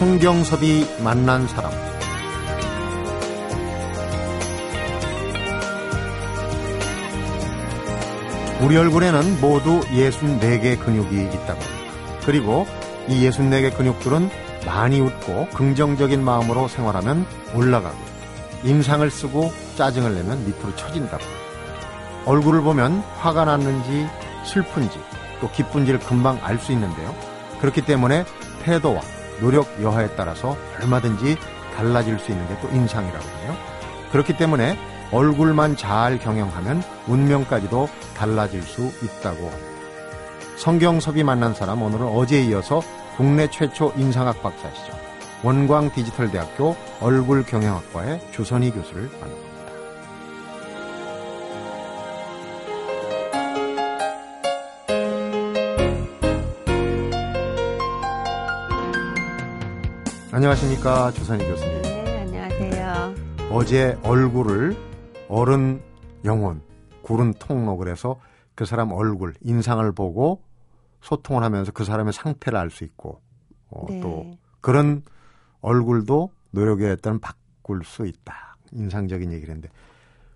성경섭이 만난 사람. 우리 얼굴에는 모두 64개 근육이 있다고 합니다. 그리고 이 64개 근육들은 많이 웃고 긍정적인 마음으로 생활하면 올라가고, 인상을 쓰고 짜증을 내면 밑으로 처진다고. 얼굴을 보면 화가 났는지 슬픈지 또 기쁜지를 금방 알 수 있는데요. 그렇기 때문에 태도와 노력 여하에 따라서 얼마든지 달라질 수 있는 게 또 인상이라고 해요. 그렇기 때문에 얼굴만 잘 경영하면 운명까지도 달라질 수 있다고 합니다. 성경섭이 만난 사람, 오늘은 어제에 이어서 국내 최초 인상학 박사시죠. 원광 디지털 대학교 얼굴경영학과의 조선희 교수를 만납니다. 안녕하십니까, 조선희 교수님. 네, 안녕하세요. 어제 얼굴을 어른 영혼, 구른 통로 해서 그 사람 얼굴, 인상을 보고 소통을 하면서 그 사람의 상태를 알 수 있고, 네. 또 그런 얼굴도 노력에 따른 바꿀 수 있다. 인상적인 얘기를 했는데,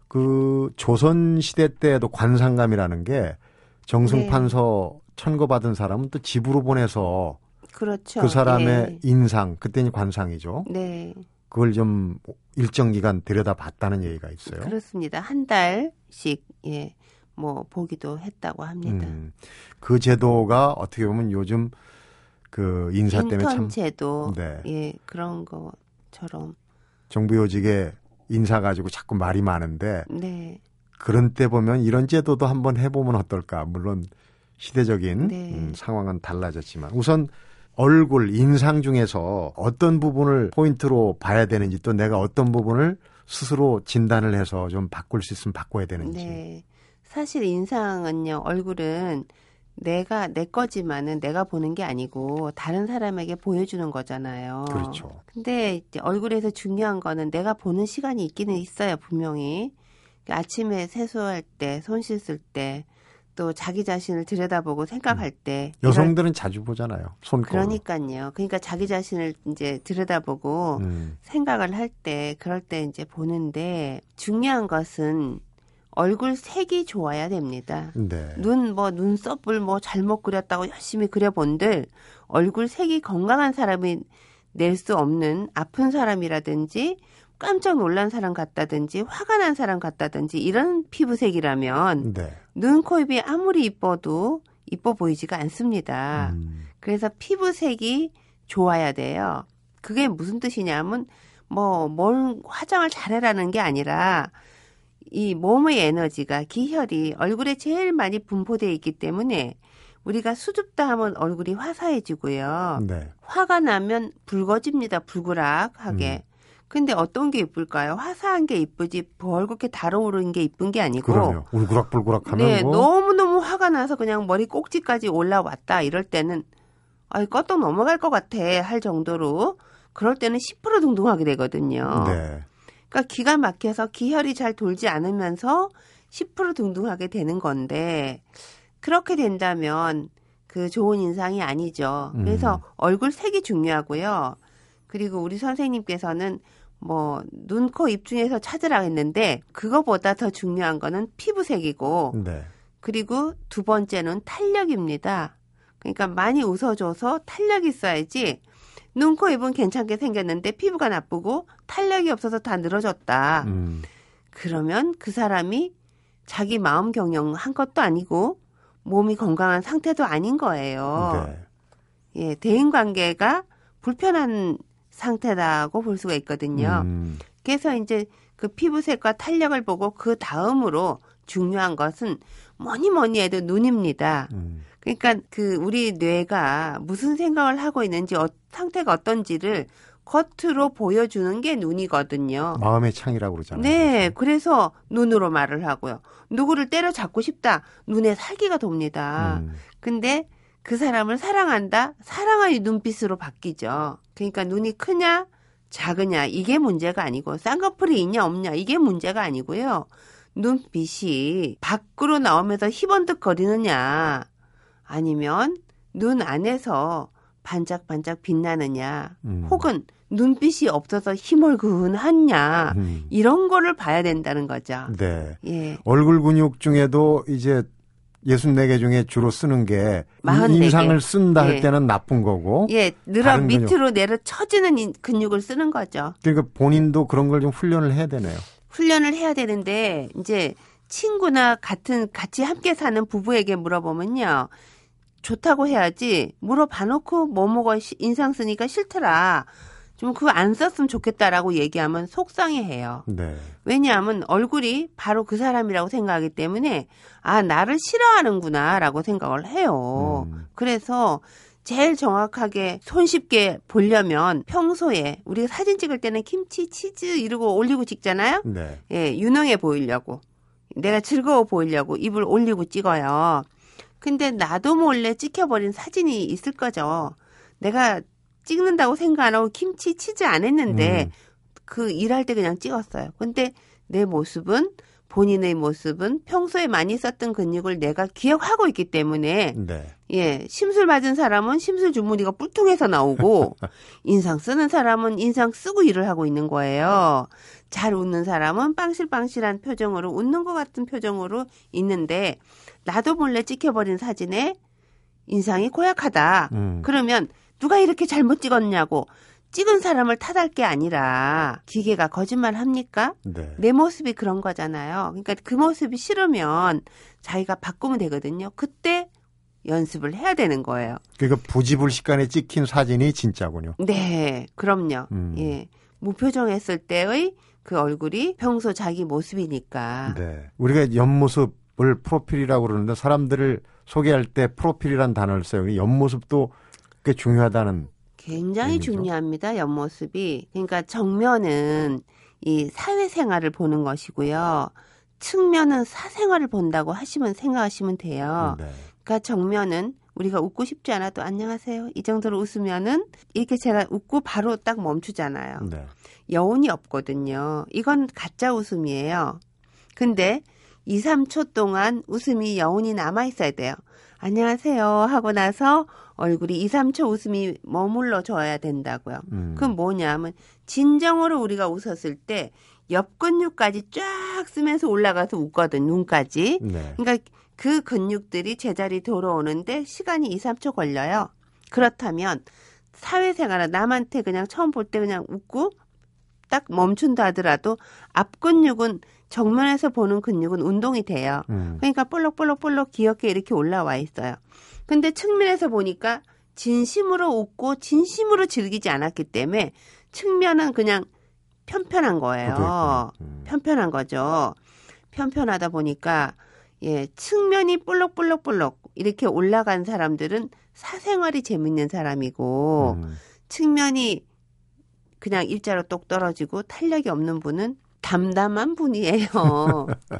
그 조선시대 때에도 관상감이라는 게 정승판서 네. 천거받은 사람은 또 집으로 보내서 그렇죠. 그 사람의 네. 인상, 그때는 관상이죠. 네. 그걸 좀 일정 기간 들여다봤다는 얘기가 있어요. 그렇습니다. 한 달씩 예, 뭐 보기도 했다고 합니다. 그 제도가 어떻게 보면 요즘 그 인사 때문에 참 제도 네. 예, 그런 것처럼 정부 요직에 인사 가지고 자꾸 말이 많은데 네. 그런 때 보면 이런 제도도 한번 해보면 어떨까. 물론 시대적인 네. 상황은 달라졌지만 우선 얼굴, 인상 중에서 어떤 부분을 포인트로 봐야 되는지 또 내가 어떤 부분을 스스로 진단을 해서 좀 바꿀 수 있으면 바꿔야 되는지. 네. 사실 인상은요, 얼굴은 내가 내 거지만은 내가 보는 게 아니고 다른 사람에게 보여주는 거잖아요. 그렇죠. 근데 이제 얼굴에서 중요한 거는 내가 보는 시간이 있기는 있어요, 분명히. 아침에 세수할 때, 손 씻을 때, 또 자기 자신을 들여다보고 생각할 때 여성들은 자주 보잖아요. 손거울. 그러니까요. 그러니까 자기 자신을 이제 들여다보고 생각을 할 때 그럴 때 이제 보는데 중요한 것은 얼굴 색이 좋아야 됩니다. 네. 눈 뭐 눈썹을 뭐 잘못 그렸다고 열심히 그려본들 얼굴 색이 건강한 사람이 낼 수 없는 아픈 사람이라든지 깜짝 놀란 사람 같다든지 화가 난 사람 같다든지 이런 피부색이라면 네. 눈, 코, 입이 아무리 이뻐도 이뻐 보이지가 않습니다. 그래서 피부색이 좋아야 돼요. 그게 무슨 뜻이냐면 뭐 뭘 화장을 잘해라는 게 아니라 이 몸의 에너지가 기혈이 얼굴에 제일 많이 분포되어 있기 때문에 우리가 수줍다 하면 얼굴이 화사해지고요. 네. 화가 나면 붉어집니다. 붉으락하게. 근데 어떤 게 이쁠까요? 화사한 게 이쁘지 벌겋게 달아오르는 게 이쁜 게 아니고. 그럼요. 울그락불그락하면 네, 뭐. 너무너무 화가 나서 그냥 머리 꼭지까지 올라왔다 이럴 때는 아이 껐다 넘어갈 것 같아 할 정도로 그럴 때는 10% 동동하게 되거든요. 네. 그러니까 기가 막혀서 기혈이 잘 돌지 않으면서 10% 동동하게 되는 건데 그렇게 된다면 그 좋은 인상이 아니죠. 그래서 얼굴 색이 중요하고요. 그리고 우리 선생님께서는 뭐 눈, 코, 입 중에서 찾으라고 했는데 그거보다 더 중요한 거는 피부색이고 네. 그리고 두 번째는 탄력입니다. 그러니까 많이 웃어줘서 탄력이 있어야지 눈, 코, 입은 괜찮게 생겼는데 피부가 나쁘고 탄력이 없어서 다 늘어졌다. 그러면 그 사람이 자기 마음 경영한 것도 아니고 몸이 건강한 상태도 아닌 거예요. 네. 예, 대인관계가 불편한 상태라고 볼 수가 있거든요. 그래서 이제 그 피부색과 탄력을 보고 그 다음으로 중요한 것은 뭐니 해도 눈입니다. 그러니까 그 우리 뇌가 무슨 생각을 하고 있는지 상태가 어떤지를 겉으로 보여주는 게 눈이거든요. 마음의 창이라고 그러잖아요. 네. 그래서 눈으로 말을 하고요. 누구를 때려잡고 싶다. 눈에 살기가 돕니다. 근데 그 사람을 사랑한다. 사랑하는 눈빛으로 바뀌죠. 그러니까 눈이 크냐 작으냐 이게 문제가 아니고 쌍꺼풀이 있냐 없냐 이게 문제가 아니고요. 눈빛이 밖으로 나오면서 희번뜩거리느냐 아니면 눈 안에서 반짝반짝 빛나느냐 혹은 눈빛이 없어서 희멀근하냐 이런 거를 봐야 된다는 거죠. 네. 예. 얼굴 근육 중에도 이제 64개 중에 주로 쓰는 게 44개. 임상을 쓴다 할 때는 나쁜 거고. 예, 늘어 밑으로 내려 처지는 근육을 쓰는 거죠. 그러니까 본인도 그런 걸 좀 훈련을 해야 되네요. 훈련을 해야 되는데 이제 친구나 같이 함께 사는 부부에게 물어보면요. 좋다고 해야지 물어봐놓고 뭐 먹어 인상 쓰니까 싫더라. 좀 그거 안 썼으면 좋겠다라고 얘기하면 속상해해요. 네. 왜냐하면 얼굴이 바로 그 사람이라고 생각하기 때문에 아 나를 싫어하는구나라고 생각을 해요. 그래서 제일 정확하게 손쉽게 보려면 평소에 우리가 사진 찍을 때는 김치, 치즈 이러고 올리고 찍잖아요. 네. 예, 유능해 보이려고 내가 즐거워 보이려고 입을 올리고 찍어요. 근데 나도 몰래 찍혀버린 사진이 있을 거죠. 내가 찍는다고 생각 안 하고 김치, 치즈 안 했는데 그 일할 때 그냥 찍었어요. 근데 내 모습은 본인의 모습은 평소에 많이 썼던 근육을 내가 기억하고 있기 때문에 네. 예, 심술 맞은 사람은 심술 주머니가 뿔통해서 나오고 인상 쓰는 사람은 인상 쓰고 일을 하고 있는 거예요. 잘 웃는 사람은 빵실빵실한 표정으로 웃는 것 같은 표정으로 있는데 나도 몰래 찍혀버린 사진에 인상이 고약하다. 그러면 누가 이렇게 잘못 찍었냐고 찍은 사람을 탓할 게 아니라 기계가 거짓말 합니까? 네. 내 모습이 그런 거잖아요. 그러니까 그 모습이 싫으면 자기가 바꾸면 되거든요. 그때 연습을 해야 되는 거예요. 그러니까 부지불식간에 찍힌 사진이 진짜군요. 네. 그럼요. 예, 무표정했을 때의 그 얼굴이 평소 자기 모습이니까. 네. 우리가 옆모습을 프로필이라고 그러는데 사람들을 소개할 때 프로필이란 단어를 써요. 옆모습도 꽤 중요하다는 굉장히 의미죠? 중요합니다. 옆모습이. 그러니까 정면은 이 사회생활을 보는 것이고요. 측면은 사생활을 본다고 생각하시면 돼요. 네. 그러니까 정면은 우리가 웃고 싶지 않아도 안녕하세요. 이 정도로 웃으면은 이렇게 제가 웃고 바로 딱 멈추잖아요. 네. 여운이 없거든요. 이건 가짜 웃음이에요. 근데 2, 3초 동안 웃음이 여운이 남아 있어야 돼요. 안녕하세요 하고 나서 얼굴이 2, 3초 웃음이 머물러져야 된다고요. 그건 뭐냐 하면 진정으로 우리가 웃었을 때 옆 근육까지 쫙 쓰면서 올라가서 웃거든 눈까지. 네. 그러니까 그 근육들이 제자리 돌아오는데 시간이 2, 3초 걸려요. 그렇다면 사회생활은 남한테 그냥 처음 볼 때 그냥 웃고 딱 멈춘다 하더라도 앞 근육은 정면에서 보는 근육은 운동이 돼요. 그러니까 볼록볼록볼록 귀엽게 이렇게 올라와 있어요. 근데 측면에서 보니까 진심으로 웃고 진심으로 즐기지 않았기 때문에 측면은 그냥 편편한 거예요. 편편한 거죠. 편편하다 보니까 예, 측면이 볼록볼록볼록 이렇게 올라간 사람들은 사생활이 재밌는 사람이고 측면이 그냥 일자로 똑 떨어지고 탄력이 없는 분은 담담한 분이에요.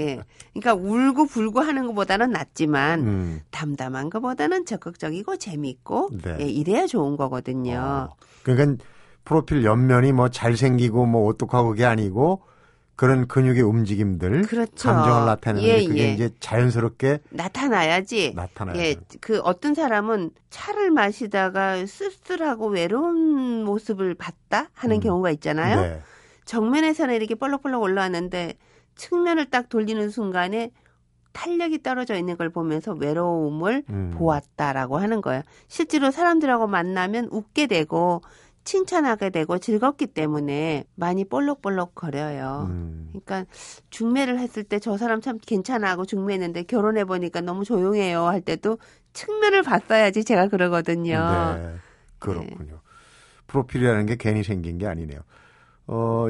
예. 그러니까 울고 불고 하는 것보다는 낫지만 담담한 것보다는 적극적이고 재미있고 네. 예, 이래야 좋은 거거든요. 그러니까 프로필 옆면이 뭐 잘생기고 뭐 오똑하고 그게 아니고 그런 근육의 움직임들, 그렇죠. 감정을 나타내는 게 그게 이제 자연스럽게 나타나야지. 예, 그 어떤 사람은 차를 마시다가 쓸쓸하고 외로운 모습을 봤다 하는 경우가 있잖아요. 네. 정면에서는 이렇게 볼록볼록 올라왔는데 측면을 딱 돌리는 순간에 탄력이 떨어져 있는 걸 보면서 외로움을 보았다라고 하는 거예요. 실제로 사람들하고 만나면 웃게 되고 칭찬하게 되고 즐겁기 때문에 많이 볼록볼록 거려요. 그러니까 중매를 했을 때 저 사람 참 괜찮아 하고 중매했는데 결혼해보니까 너무 조용해요 할 때도 측면을 봤어야지 제가 그러거든요. 네, 그렇군요. 네. 프로필이라는 게 괜히 생긴 게 아니네요.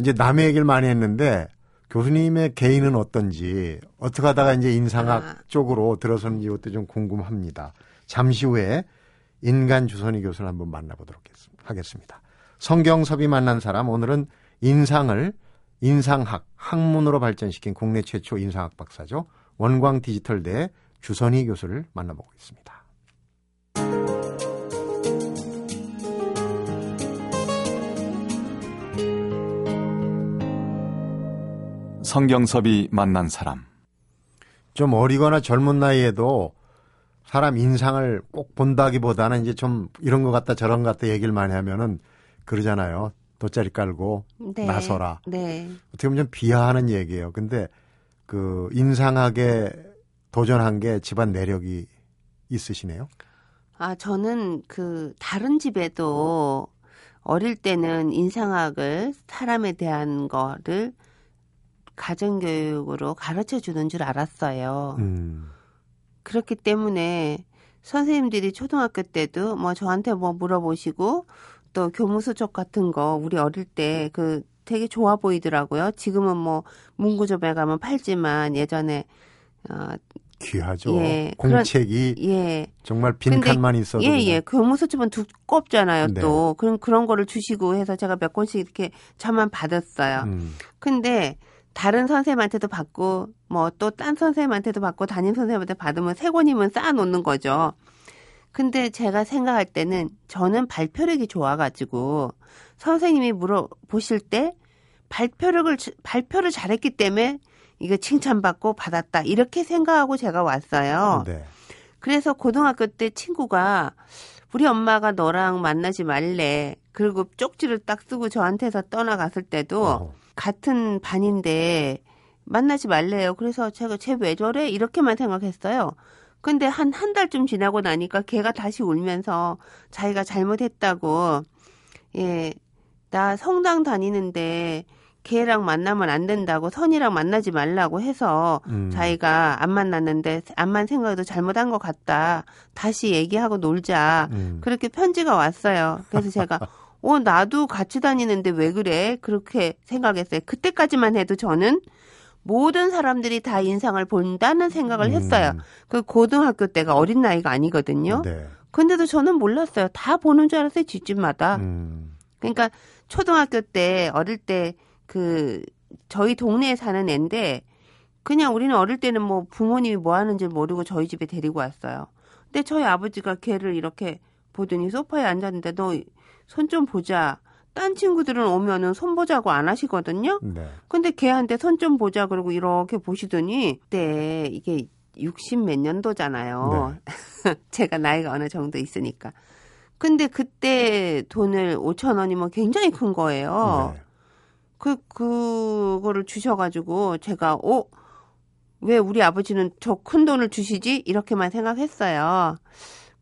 이제 남의 얘기를 많이 했는데 교수님의 개인은 어떤지 어떻게 하다가 이제 인상학 쪽으로 들어서는지 이것도 좀 궁금합니다. 잠시 후에 인간 주선희 교수를 한번 만나보도록 하겠습니다. 성경섭이 만난 사람 오늘은 인상학 학문으로 발전시킨 국내 최초 인상학 박사죠. 원광 디지털 대의 주선희 교수를 만나보고 있습니다. 성경섭이 만난 사람. 좀 어리거나 젊은 나이에도 사람 인상을 꼭 본다기보다는 이제 좀 이런 것 같다 저런 것 같다 얘기를 많이 하면은 그러잖아요. 돗자리 깔고 네. 나서라. 네. 어떻게 보면 좀 비하하는 얘기예요. 근데 그 인상하게 도전한 게 집안 내력이 있으시네요. 아, 저는 그 다른 집에도 어릴 때는 인상학을 사람에 대한 거를 가정교육으로 가르쳐주는 줄 알았어요. 그렇기 때문에 선생님들이 초등학교 때도 뭐 저한테 뭐 물어보시고 또 교무수첩 같은 거 우리 어릴 때 그 되게 좋아 보이더라고요. 지금은 뭐 문구점에 가면 팔지만 예전에 귀하죠. 예, 공책이 그런, 예. 정말 빈 칸만 있어도 예예. 교무수첩은 두껍잖아요. 네. 또 그런 거를 주시고 해서 제가 몇 권씩 이렇게 저만 받았어요. 근데 다른 선생님한테도 받고 뭐 또 딴 선생님한테도 받고 담임 선생님한테 받으면 세 권이면 쌓아놓는 거죠. 근데 제가 생각할 때는 저는 발표력이 좋아가지고 선생님이 물어보실 때 발표를 잘했기 때문에 이거 칭찬받고 받았다 이렇게 생각하고 제가 왔어요. 네. 그래서 고등학교 때 친구가 우리 엄마가 너랑 만나지 말래. 그리고 쪽지를 딱 쓰고 저한테서 떠나갔을 때도 같은 반인데 만나지 말래요. 그래서 제가 쟤 왜 저래? 이렇게만 생각했어요. 근데 한 달쯤 지나고 나니까 걔가 다시 울면서 자기가 잘못했다고, 예, 나 성당 다니는데 걔랑 만나면 안 된다고 선이랑 만나지 말라고 해서 자기가 안 만났는데 암만 생각해도 잘못한 것 같다. 다시 얘기하고 놀자. 그렇게 편지가 왔어요. 그래서 제가 나도 같이 다니는데 왜 그래? 그렇게 생각했어요. 그때까지만 해도 저는 모든 사람들이 다 인상을 본다는 생각을 했어요. 그 고등학교 때가 어린 나이가 아니거든요. 네. 근데도 저는 몰랐어요. 다 보는 줄 알았어요. 집집마다. 그러니까 초등학교 때 어릴 때 그 저희 동네에 사는 애인데 그냥 우리는 어릴 때는 뭐 부모님이 뭐 하는지 모르고 저희 집에 데리고 왔어요. 근데 저희 아버지가 걔를 이렇게 보더니 소파에 앉았는데 너 손 좀 보자. 딴 친구들은 오면은 손 보자고 안 하시거든요. 네. 근데 걔한테 손 좀 보자 그러고 이렇게 보시더니 그때 이게 60 몇 년도잖아요. 네. 제가 나이가 어느 정도 있으니까. 근데 그때 돈을 5,000원이면 굉장히 큰 거예요. 네. 그거를 주셔가지고 제가 왜 우리 아버지는 저 큰 돈을 주시지? 이렇게만 생각했어요.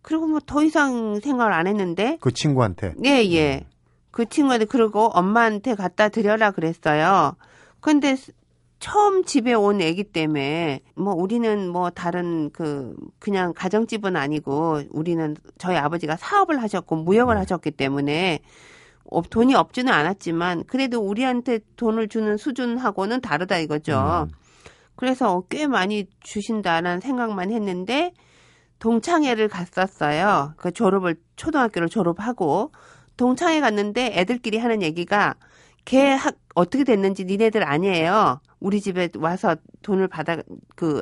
그리고 뭐 더 이상 생각을 안 했는데 그 친구한테? 예. 그 친구한테 그러고 엄마한테 갖다 드려라 그랬어요. 근데 처음 집에 온 애기 때문에 뭐 우리는 뭐 다른 그냥 가정집은 아니고 우리는 저희 아버지가 사업을 하셨고 무역을 하셨기 때문에 돈이 없지는 않았지만 그래도 우리한테 돈을 주는 수준하고는 다르다 이거죠. 그래서 꽤 많이 주신다라는 생각만 했는데 동창회를 갔었어요. 그 초등학교를 졸업하고 동창회 갔는데 애들끼리 하는 얘기가 걔 어떻게 됐는지 니네들 아니에요. 우리 집에 와서 돈을 받아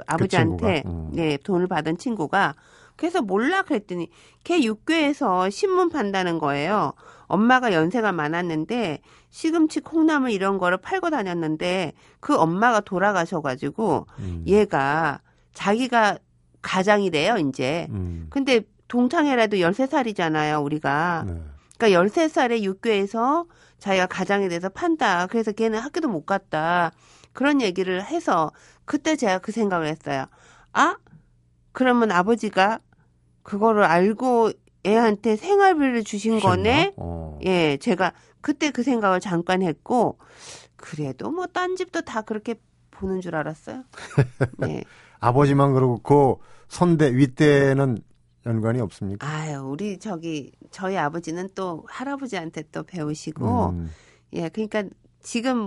아버지한테 네, 돈을 받은 친구가 그래서 몰라 그랬더니 걔 육교에서 신문 판다는 거예요. 엄마가 연세가 많았는데 시금치 콩나물 이런 거를 팔고 다녔는데 그 엄마가 돌아가셔가지고 얘가 자기가 가장이래요 이제. 근데 동창회라도 13살이잖아요 우리가. 네. 그러니까 13살에 육교에서 자기가 가장에 대해서 판다. 그래서 걔는 학교도 못 갔다. 그런 얘기를 해서 그때 제가 그 생각을 했어요. 그러면 아버지가 그거를 알고 애한테 생활비를 주신 거네? 예, 제가 그때 그 생각을 잠깐 했고 그래도 뭐 딴 집도 다 그렇게 보는 줄 알았어요. 네. 아버지만 그렇고 선대, 윗대는 연관이 없습니까? 아유, 우리 저희 아버지는 또 할아버지한테 또 배우시고, 예, 그러니까 지금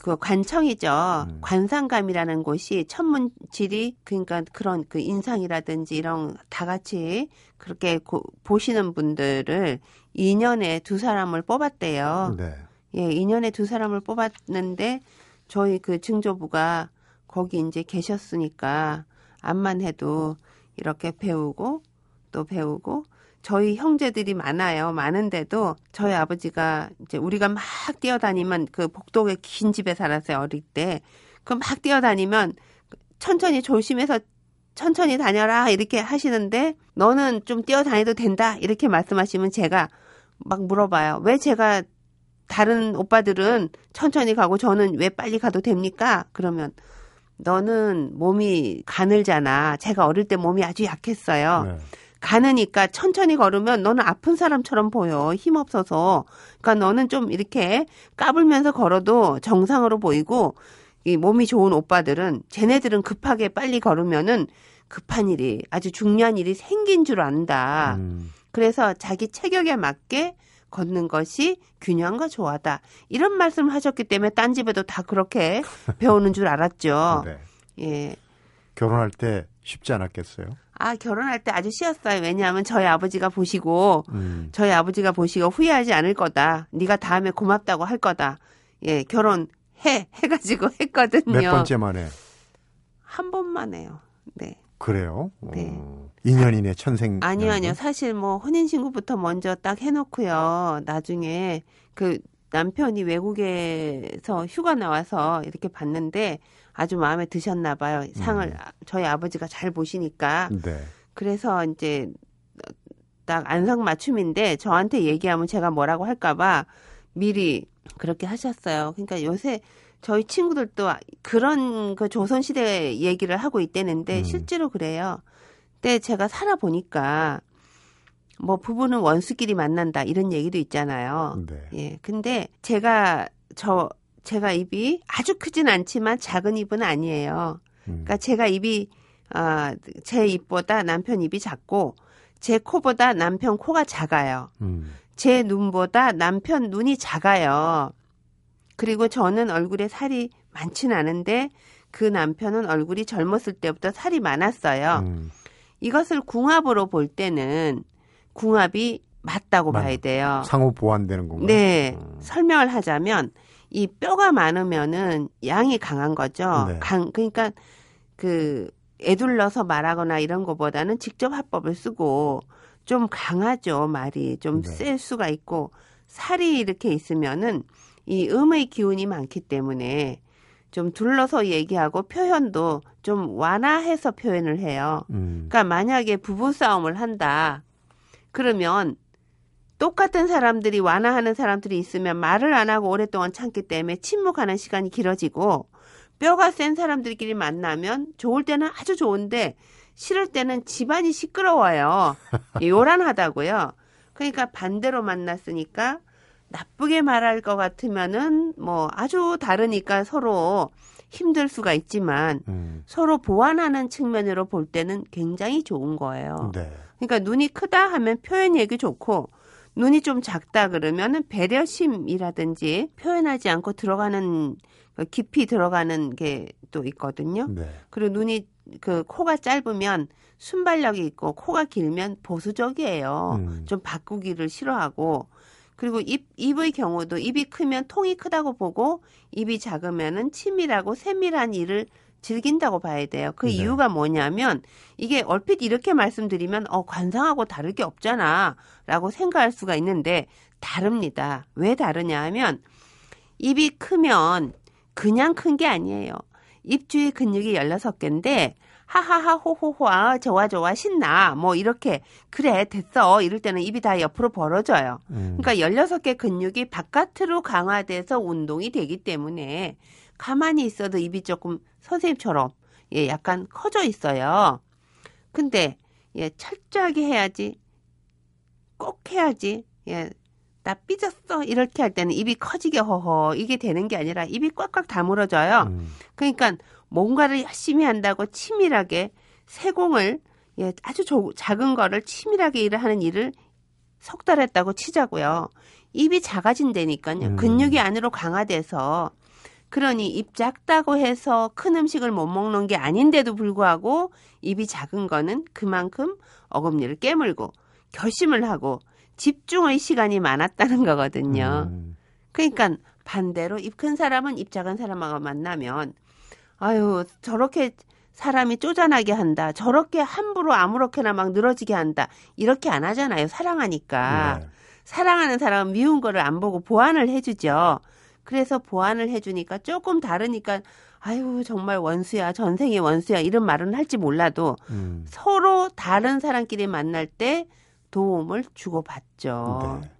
그 관청이죠. 관상감이라는 곳이 천문지리, 그러니까 그런 그 인상이라든지 이런 다 같이 그렇게 보시는 분들을 2년에 두 사람을 뽑았대요. 네. 예, 2년에 두 사람을 뽑았는데 저희 그 증조부가 거기 이제 계셨으니까 암만 해도 이렇게 배우고, 또 배우고 저희 형제들이 많아요. 많은데도 저희 아버지가 이제 우리가 막 뛰어다니면 그 복도에 긴 집에 살았어요. 어릴 때. 그 막 뛰어다니면 천천히 조심해서 천천히 다녀라 이렇게 하시는데 너는 좀 뛰어다녀도 된다 이렇게 말씀하시면 제가 막 물어봐요. 왜 제가 다른 오빠들은 천천히 가고 저는 왜 빨리 가도 됩니까? 그러면 너는 몸이 가늘잖아. 제가 어릴 때 몸이 아주 약했어요. 네. 가느니까 천천히 걸으면 너는 아픈 사람처럼 보여. 힘없어서. 그러니까 너는 좀 이렇게 까불면서 걸어도 정상으로 보이고 이 몸이 좋은 오빠들은 쟤네들은 급하게 빨리 걸으면은 급한 일이 아주 중요한 일이 생긴 줄 안다. 그래서 자기 체격에 맞게 걷는 것이 균형과 조화다. 이런 말씀을 하셨기 때문에 딴 집에도 다 그렇게 배우는 줄 알았죠. 네. 예. 결혼할 때 쉽지 않았겠어요? 아, 결혼할 때 아주 쉬웠어요. 왜냐하면 저희 아버지가 보시고 후회하지 않을 거다. 네가 다음에 고맙다고 할 거다. 예, 결혼해가지고 했거든요. 몇 번째 만에? 한 번만 해요. 네. 그래요? 네. 2년이네, 천생. 아니요. 사실 뭐 혼인신고부터 먼저 딱 해놓고요. 나중에 그 남편이 외국에서 휴가 나와서 이렇게 봤는데 아주 마음에 드셨나 봐요. 상을 저희 아버지가 잘 보시니까. 네. 그래서 이제 딱 안성맞춤인데 저한테 얘기하면 제가 뭐라고 할까 봐 미리 그렇게 하셨어요. 그러니까 요새 저희 친구들도 그런 그 조선시대 얘기를 하고 있다는데 실제로 그래요. 근데 제가 살아보니까 뭐 부부는 원수끼리 만난다 이런 얘기도 있잖아요. 네. 예. 근데 제가 입이 아주 크진 않지만 작은 입은 아니에요. 그러니까 제가 입이 제 입보다 남편 입이 작고 제 코보다 남편 코가 작아요. 제 눈보다 남편 눈이 작아요. 그리고 저는 얼굴에 살이 많진 않은데 그 남편은 얼굴이 젊었을 때부터 살이 많았어요. 이것을 궁합으로 볼 때는 궁합이 맞다고 봐야 돼요. 상호 보완되는 건가요? 네. 설명을 하자면 이 뼈가 많으면은 양이 강한 거죠. 네. 그러니까 그 애둘러서 말하거나 이런 거보다는 직접 화법을 쓰고 좀 강하죠. 말이 좀 셀 네. 수가 있고 살이 이렇게 있으면은 이 음의 기운이 많기 때문에 좀 둘러서 얘기하고 표현도 좀 완화해서 표현을 해요. 그러니까 만약에 부부싸움을 한다. 그러면 똑같은 사람들이 완화하는 사람들이 있으면 말을 안 하고 오랫동안 참기 때문에 침묵하는 시간이 길어지고 뼈가 센 사람들끼리 만나면 좋을 때는 아주 좋은데 싫을 때는 집안이 시끄러워요. 요란하다고요. 그러니까 반대로 만났으니까 나쁘게 말할 것 같으면은 뭐 아주 다르니까 서로 힘들 수가 있지만 서로 보완하는 측면으로 볼 때는 굉장히 좋은 거예요. 네. 그러니까 눈이 크다 하면 표현력이 좋고 눈이 좀 작다 그러면은 배려심이라든지 표현하지 않고 들어가는 깊이 들어가는 게 또 있거든요. 네. 그리고 눈이 그 코가 짧으면 순발력이 있고 코가 길면 보수적이에요. 좀 바꾸기를 싫어하고. 그리고 입의 경우도 입이 크면 통이 크다고 보고 입이 작으면은 치밀하고 세밀한 일을 즐긴다고 봐야 돼요. 그 네. 이유가 뭐냐면 이게 얼핏 이렇게 말씀드리면 관상하고 다를 게 없잖아 라고 생각할 수가 있는데 다릅니다. 왜 다르냐 하면 입이 크면 그냥 큰 게 아니에요. 입 주위 근육이 16개인데 하하하 호호호 아 좋아 신나 뭐 이렇게 그래 됐어 이럴 때는 입이 다 옆으로 벌어져요. 그러니까 16개 근육이 바깥으로 강화돼서 운동이 되기 때문에 가만히 있어도 입이 조금 선생님처럼 예 약간 커져 있어요. 근데 예 철저하게 해야지 꼭 해야지 예 나 삐졌어 이렇게 할 때는 입이 커지게 허허 이게 되는 게 아니라 입이 꽉꽉 다물어져요. 그러니까 뭔가를 열심히 한다고 치밀하게 세공을 예, 아주 작은 거를 치밀하게 일을 하는 일을 석 달 했다고 치자고요. 입이 작아진다니까요. 근육이 안으로 강화돼서 그러니 입 작다고 해서 큰 음식을 못 먹는 게 아닌데도 불구하고 입이 작은 거는 그만큼 어금니를 깨물고 결심을 하고 집중의 시간이 많았다는 거거든요. 그러니까 반대로 입 큰 사람은 입 작은 사람하고 만나면 아유 저렇게 사람이 쪼잔하게 한다. 저렇게 함부로 아무렇게나 막 늘어지게 한다. 이렇게 안 하잖아요. 사랑하니까. 네. 사랑하는 사람은 미운 거를 안 보고 보완을 해주죠. 그래서 보완을 해주니까 조금 다르니까 아유 정말 원수야 전생의 원수야 이런 말은 할지 몰라도 서로 다른 사람끼리 만날 때 도움을 주고받죠. 네.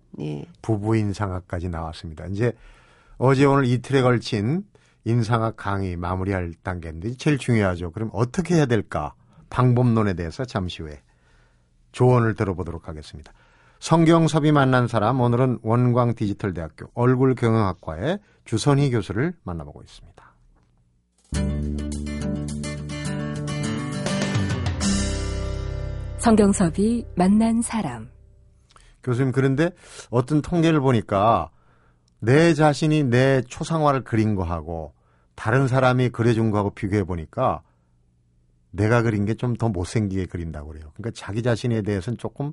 예. 부부인 상학까지 나왔습니다. 이제 어제 오늘 이틀에 걸친 인상학 강의 마무리할 단계인데 제일 중요하죠. 그럼 어떻게 해야 될까? 방법론에 대해서 잠시 후에 조언을 들어보도록 하겠습니다. 성경섭이 만난 사람, 오늘은 원광 디지털 대학교 얼굴경영학과의 주선희 교수를 만나보고 있습니다. 성경섭이 만난 사람. 교수님, 그런데 어떤 통계를 보니까 내 자신이 내 초상화를 그린 거하고 다른 사람이 그려준 거하고 비교해 보니까 내가 그린 게 좀 더 못생기게 그린다고 그래요. 그러니까 자기 자신에 대해서는 조금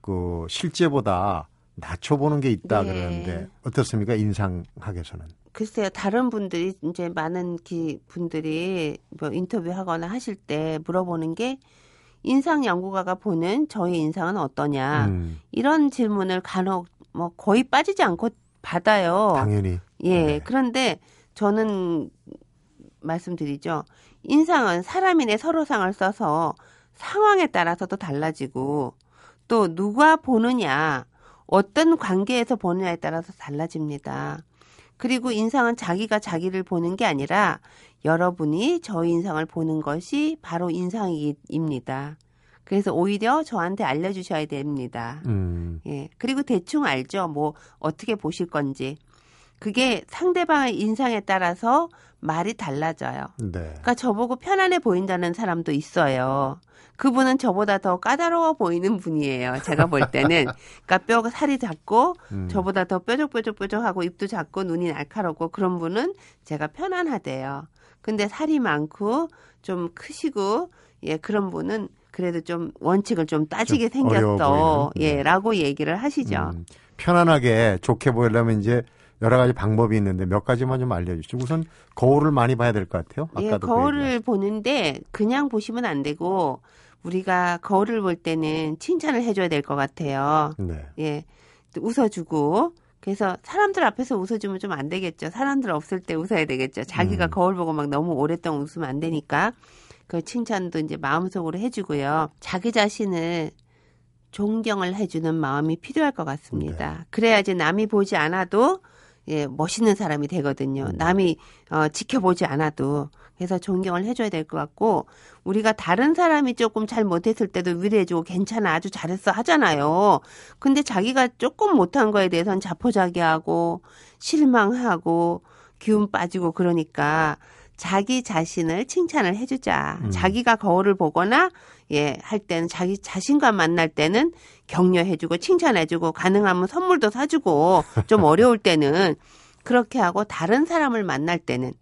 그 실제보다 낮춰보는 게 있다 네. 그러는데 어떻습니까? 인상학에서는. 글쎄요. 다른 분들이 이제 많은 분들이 뭐 인터뷰하거나 하실 때 물어보는 게 인상 연구가가 보는 저의 인상은 어떠냐. 이런 질문을 간혹 뭐 거의 빠지지 않고 받아요. 당연히. 예. 네. 그런데 저는 말씀드리죠. 인상은 사람인의 서로상을 써서 상황에 따라서도 달라지고 또 누가 보느냐, 어떤 관계에서 보느냐에 따라서 달라집니다. 그리고 인상은 자기가 자기를 보는 게 아니라 여러분이 저의 인상을 보는 것이 바로 인상입니다. 그래서 오히려 저한테 알려주셔야 됩니다. 예. 그리고 대충 알죠. 뭐 어떻게 보실 건지. 그게 상대방의 인상에 따라서 말이 달라져요. 네. 그러니까 저보고 편안해 보인다는 사람도 있어요. 그분은 저보다 더 까다로워 보이는 분이에요. 제가 볼 때는. 그러니까 뼈가 살이 작고 저보다 더 뾰족뾰족하고 입도 작고 눈이 날카롭고 그런 분은 제가 편안하대요. 근데 살이 많고 좀 크시고 예 그런 분은 그래도 좀 원칙을 좀 따지게 좀 생겼어. 예, 라고 얘기를 하시죠. 편안하게 좋게 보이려면 이제 여러 가지 방법이 있는데 몇 가지만 좀 알려주시죠. 우선 거울을 많이 봐야 될 것 같아요. 아까도 예, 거울을 보는데 그냥 보시면 안 되고 우리가 거울을 볼 때는 칭찬을 해줘야 될 것 같아요. 네. 예, 웃어주고 그래서 사람들 앞에서 웃어주면 좀 안 되겠죠. 사람들 없을 때 웃어야 되겠죠. 자기가 거울 보고 막 너무 오랫동안 웃으면 안 되니까 그 칭찬도 이제 마음속으로 해주고요. 자기 자신을 존경을 해주는 마음이 필요할 것 같습니다. 네. 그래야지 남이 보지 않아도 예, 멋있는 사람이 되거든요. 남이 지켜보지 않아도. 그래서 존경을 해줘야 될 것 같고 우리가 다른 사람이 조금 잘 못했을 때도 위로해주고 괜찮아 아주 잘했어 하잖아요. 근데 자기가 조금 못한 거에 대해서는 자포자기하고 실망하고 기운 빠지고 그러니까 자기 자신을 칭찬을 해주자. 자기가 거울을 보거나 예, 할 때는 자기 자신과 만날 때는 격려해주고 칭찬해주고 가능하면 선물도 사주고 좀 어려울 때는 그렇게 하고 다른 사람을 만날 때는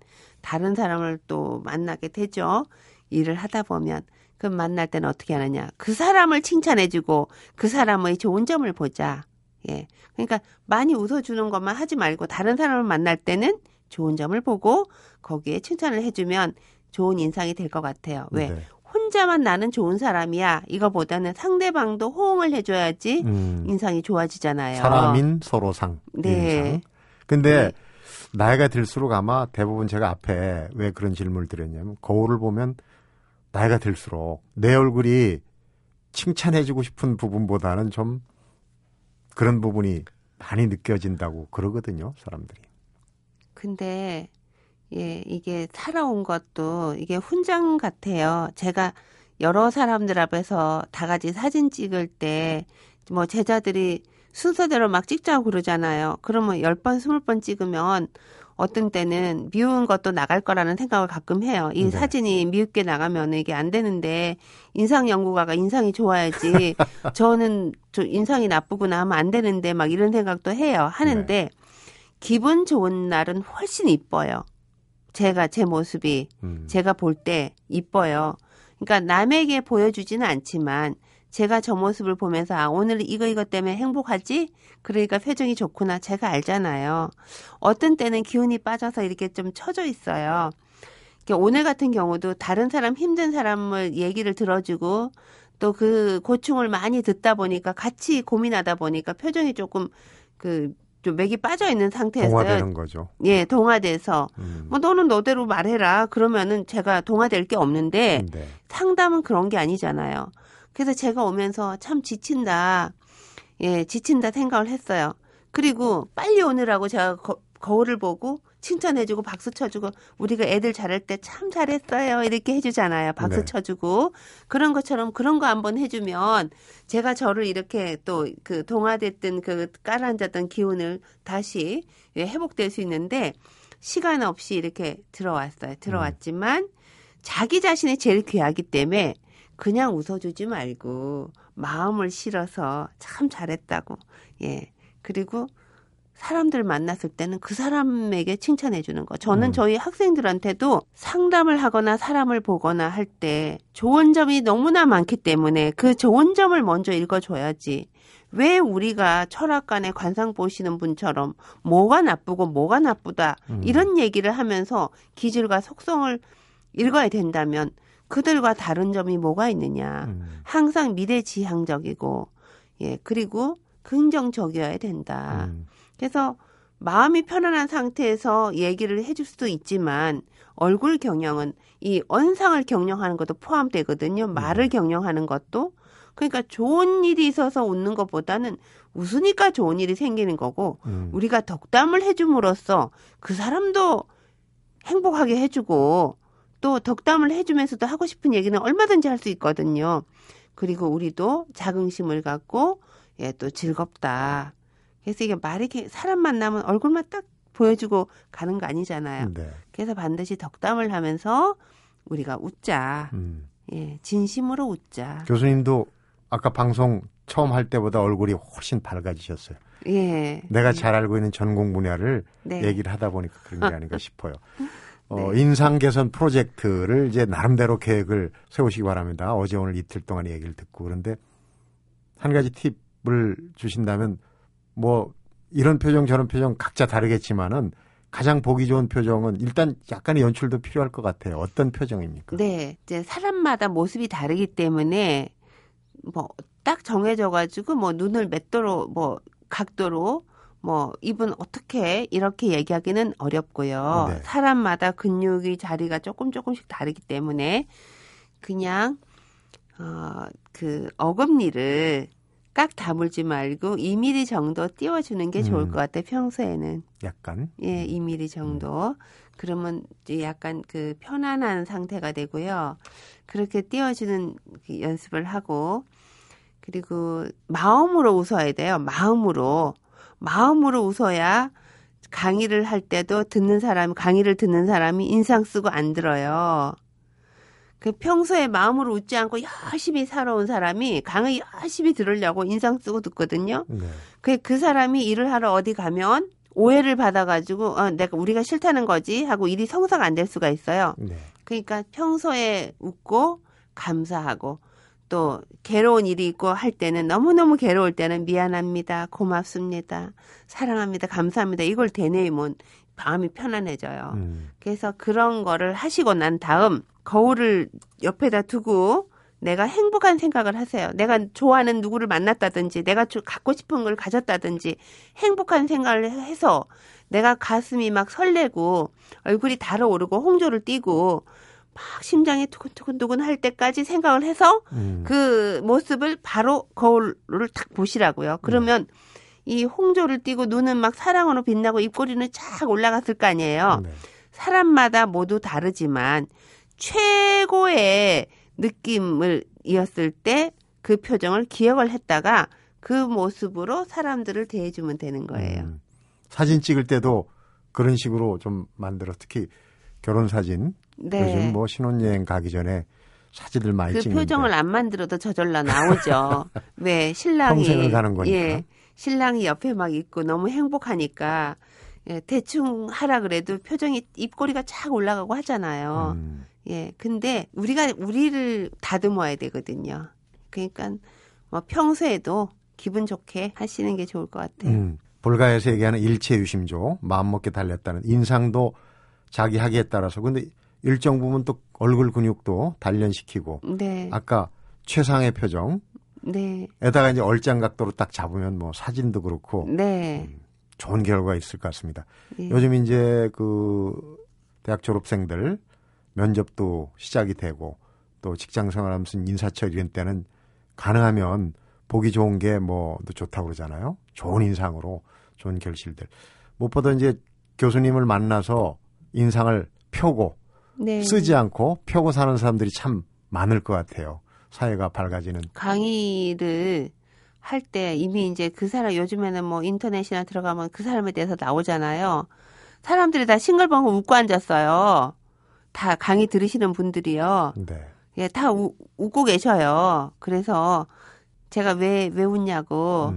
다른 사람을 또 만나게 되죠. 일을 하다 보면 그럼 만날 때는 어떻게 하느냐. 그 사람을 칭찬해주고 그 사람의 좋은 점을 보자. 예, 그러니까 많이 웃어주는 것만 하지 말고 다른 사람을 만날 때는 좋은 점을 보고 거기에 칭찬을 해주면 좋은 인상이 될 것 같아요. 왜? 네. 혼자만 나는 좋은 사람이야. 이거보다는 상대방도 호응을 해줘야지 인상이 좋아지잖아요. 사람인 서로상. 네. 인상. 근데 네. 나이가 들수록 아마 대부분 제가 앞에 왜 그런 질문을 드렸냐면 거울을 보면 나이가 들수록 내 얼굴이 칭찬해주고 싶은 부분보다는 좀 그런 부분이 많이 느껴진다고 그러거든요. 사람들이. 근데 예, 이게 살아온 것도 이게 훈장 같아요. 제가 여러 사람들 앞에서 다 같이 사진 찍을 때 뭐 제자들이 순서대로 막 찍자고 그러잖아요. 그러면 10번, 20번 찍으면 어떤 때는 미운 것도 나갈 거라는 생각을 가끔 해요. 이 네. 사진이 미흡게 나가면 이게 안 되는데 인상 연구가가 인상이 좋아야지 저는 좀 인상이 나쁘구나 하면 안 되는데 막 이런 생각도 해요. 하는데 네. 기분 좋은 날은 훨씬 이뻐요. 제가 제 모습이 제가 볼 때 이뻐요. 그러니까 남에게 보여주지는 않지만 제가 저 모습을 보면서 아 오늘 이거 때문에 행복하지? 그러니까 표정이 좋구나. 제가 알잖아요. 어떤 때는 기운이 빠져서 이렇게 좀 처져 있어요. 그러니까 오늘 같은 경우도 다른 사람 힘든 사람을 얘기를 들어주고 또 그 고충을 많이 듣다 보니까 같이 고민하다 보니까 표정이 조금 그 좀 맥이 빠져 있는 상태에서 동화되는 거죠. 예, 동화돼서 뭐 너는 너대로 말해라. 그러면은 제가 동화될 게 없는데 네. 상담은 그런 게 아니잖아요. 그래서 제가 오면서 참 지친다. 예, 지친다 생각을 했어요. 그리고 빨리 오느라고 제가 거울을 보고 칭찬해주고 박수 쳐주고 우리가 애들 잘할 때 참 잘했어요 이렇게 해주잖아요. 박수 네. 쳐주고 그런 것처럼 그런 거 한번 해주면 제가 저를 이렇게 또 그 동화됐던 그 깔아앉았던 기운을 다시 회복될 수 있는데 시간 없이 이렇게 들어왔어요. 들어왔지만 자기 자신이 제일 귀하기 때문에 그냥 웃어주지 말고 마음을 실어서 참 잘했다고 예 그리고 사람들 만났을 때는 그 사람에게 칭찬해 주는 거. 저는 저희 학생들한테도 상담을 하거나 사람을 보거나 할 때 좋은 점이 너무나 많기 때문에 그 좋은 점을 먼저 읽어줘야지. 왜 우리가 철학관에 관상 보시는 분처럼 뭐가 나쁘고 뭐가 나쁘다. 이런 얘기를 하면서 기질과 속성을 읽어야 된다면 그들과 다른 점이 뭐가 있느냐. 항상 미래지향적이고 예 그리고 긍정적이어야 된다. 그래서 마음이 편안한 상태에서 얘기를 해줄 수도 있지만 얼굴 경영은 이 언상을 경영하는 것도 포함되거든요. 말을 경영하는 것도. 그러니까 좋은 일이 있어서 웃는 것보다는 웃으니까 좋은 일이 생기는 거고 우리가 덕담을 해줌으로써 그 사람도 행복하게 해주고 또 덕담을 해주면서도 하고 싶은 얘기는 얼마든지 할 수 있거든요. 그리고 우리도 자긍심을 갖고 예, 또 즐겁다. 그래서 이게 말이 사람 만나면 얼굴만 딱 보여주고 가는 거 아니잖아요. 네. 그래서 반드시 덕담을 하면서 우리가 웃자. 예, 진심으로 웃자. 교수님도 아까 방송 처음 할 때보다 얼굴이 훨씬 밝아지셨어요. 예. 내가 잘 알고 있는 전공 분야를 네. 얘기를 하다 보니까 그런 게 아닌가 싶어요. 네. 인상 개선 프로젝트를 이제 나름대로 계획을 세우시기 바랍니다. 어제 오늘 이틀 동안 얘기를 듣고 그런데 한 가지 팁을 주신다면 뭐 이런 표정 저런 표정 각자 다르겠지만은 가장 보기 좋은 표정은 일단 약간의 연출도 필요할 것 같아요. 어떤 표정입니까? 네, 이제 사람마다 모습이 다르기 때문에 뭐 딱 정해져 가지고 뭐 눈을 맺도록 뭐 각도로 뭐 입은 어떻게 이렇게 얘기하기는 어렵고요. 네. 사람마다 근육의 자리가 조금씩 다르기 때문에 그냥 그 어금니를 딱 다물지 말고 2mm 정도 띄워주는 게 좋을 것 같아요. 평소에는 약간 예 2mm 정도 그러면 이제 약간 그 편안한 상태가 되고요. 그렇게 띄워주는 연습을 하고 그리고 마음으로 웃어야 돼요. 마음으로 웃어야 강의를 할 때도 강의를 듣는 사람이 인상 쓰고 안 들어요. 그 평소에 마음으로 웃지 않고 열심히 살아온 사람이 강의 열심히 들으려고 인상 쓰고 듣거든요. 네. 그 사람이 일을 하러 어디 가면 오해를 받아가지고 우리가 싫다는 거지 하고 일이 성사가 안 될 수가 있어요. 네. 그러니까 평소에 웃고 감사하고 또 괴로운 일이 있고 할 때는 너무너무 괴로울 때는 미안합니다. 고맙습니다. 사랑합니다. 감사합니다. 이걸 되뇌이면 마음이 편안해져요. 그래서 그런 거를 하시고 난 다음 거울을 옆에다 두고 내가 행복한 생각을 하세요. 내가 좋아하는 누구를 만났다든지 내가 갖고 싶은 걸 가졌다든지 행복한 생각을 해서 내가 가슴이 막 설레고 얼굴이 달아오르고 홍조를 띠고 막 심장이 두근두근 할 때까지 생각을 해서 그 모습을 바로 거울을 딱 보시라고요. 그러면 이 홍조를 띠고 눈은 막 사랑으로 빛나고 입꼬리는 쫙 올라갔을 거 아니에요. 네. 사람마다 모두 다르지만 최고의 느낌을 이었을 때 그 표정을 기억을 했다가 그 모습으로 사람들을 대해주면 되는 거예요. 사진 찍을 때도 그런 식으로 좀 만들어 특히 결혼 사진 네. 요즘 뭐 신혼여행 가기 전에 사진들 많이 찍는데 그 표정을 안 만들어도 저절로 나오죠. 왜 신랑이 평생을 가는 거니까. 예, 신랑이 옆에 막 있고 너무 행복하니까 예, 대충 하라 그래도 표정이 입꼬리가 착 올라가고 하잖아요. 예, 근데 우리를 다듬어야 되거든요. 그러니까 뭐 평소에도 기분 좋게 하시는 게 좋을 것 같아요. 불가에서 얘기하는 일체유심조, 마음먹게 달렸다는 인상도 자기 하기에 따라서 근데 일정 부분 또 얼굴 근육도 단련시키고 네. 아까 최상의 표정, 네. 에다가 이제 얼짱 각도로 딱 잡으면 뭐 사진도 그렇고 네. 좋은 결과가 있을 것 같습니다. 예. 요즘 이제 그 대학 졸업생들 면접도 시작이 되고 또 직장 생활하면서 인사철 이런 때는 가능하면 보기 좋은 게 뭐 좋다고 그러잖아요. 좋은 인상으로 좋은 결실들. 무엇보다 이제 교수님을 만나서 인상을 펴고 네. 쓰지 않고 펴고 사는 사람들이 참 많을 것 같아요. 사회가 밝아지는. 강의를 할 때 이미 이제 그 사람 요즘에는 뭐 인터넷이나 들어가면 그 사람에 대해서 나오잖아요. 사람들이 다 싱글벙글 웃고 앉았어요. 다 강의 들으시는 분들이요. 네. 예, 다 웃고 계셔요. 그래서 제가 왜 웃냐고.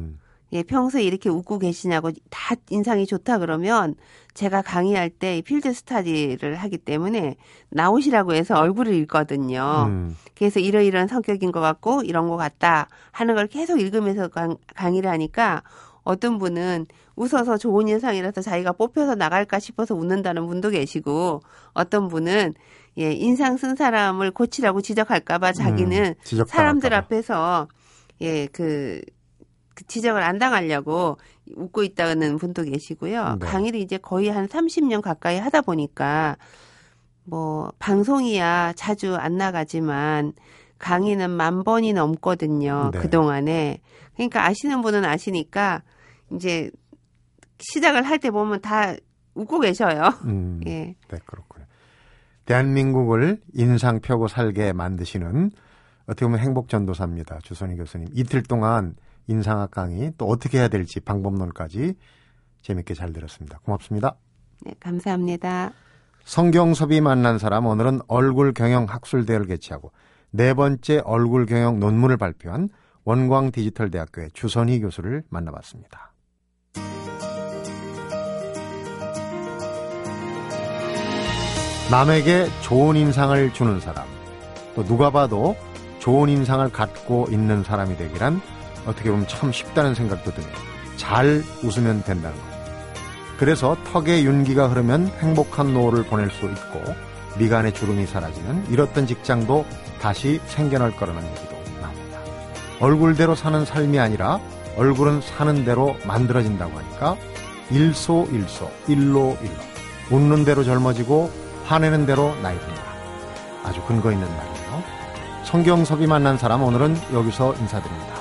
예, 평소에 이렇게 웃고 계시냐고 다 인상이 좋다 그러면 제가 강의할 때 필드 스터디를 하기 때문에 나오시라고 해서 얼굴을 읽거든요. 그래서 이런 성격인 것 같고 이런 것 같다 하는 걸 계속 읽으면서 강의를 하니까 어떤 분은 웃어서 좋은 인상이라서 자기가 뽑혀서 나갈까 싶어서 웃는다는 분도 계시고 어떤 분은 예, 인상 쓴 사람을 고치라고 지적할까 봐 자기는 사람들 앞에서 예, 그 지적을 안 당하려고 웃고 있다는 분도 계시고요. 네. 강의를 이제 거의 한 30년 가까이 하다 보니까 뭐 방송이야 자주 안 나가지만 강의는 10,000번이 넘거든요. 네. 그동안에. 그러니까 아시는 분은 아시니까 이제 시작을 할 때 보면 다 웃고 계셔요. 예. 네, 그렇군요. 대한민국을 인상 펴고 살게 만드시는 어떻게 보면 행복전도사입니다. 주선희 교수님. 이틀 동안 인상학 강의 또 어떻게 해야 될지 방법론까지 재밌게 잘 들었습니다. 고맙습니다. 네, 감사합니다. 성경섭이 만난 사람 오늘은 얼굴경영학술대회를 개최하고 네 번째 얼굴경영 논문을 발표한 원광 디지털 대학교의 주선희 교수를 만나봤습니다. 남에게 좋은 인상을 주는 사람 또 누가 봐도 좋은 인상을 갖고 있는 사람이 되기란 어떻게 보면 참 쉽다는 생각도 드네요. 잘 웃으면 된다는 것. 그래서 턱에 윤기가 흐르면 행복한 노후를 보낼 수 있고 미간의 주름이 사라지는 이렇던 직장도 다시 생겨날 거라는 얘기도 나옵니다. 얼굴대로 사는 삶이 아니라 얼굴은 사는 대로 만들어진다고 하니까 일소일소 일로일로 웃는 대로 젊어지고 화내는 대로 나이 든다. 아주 근거 있는 말이에요. 성경섭이 만난 사람 오늘은 여기서 인사드립니다.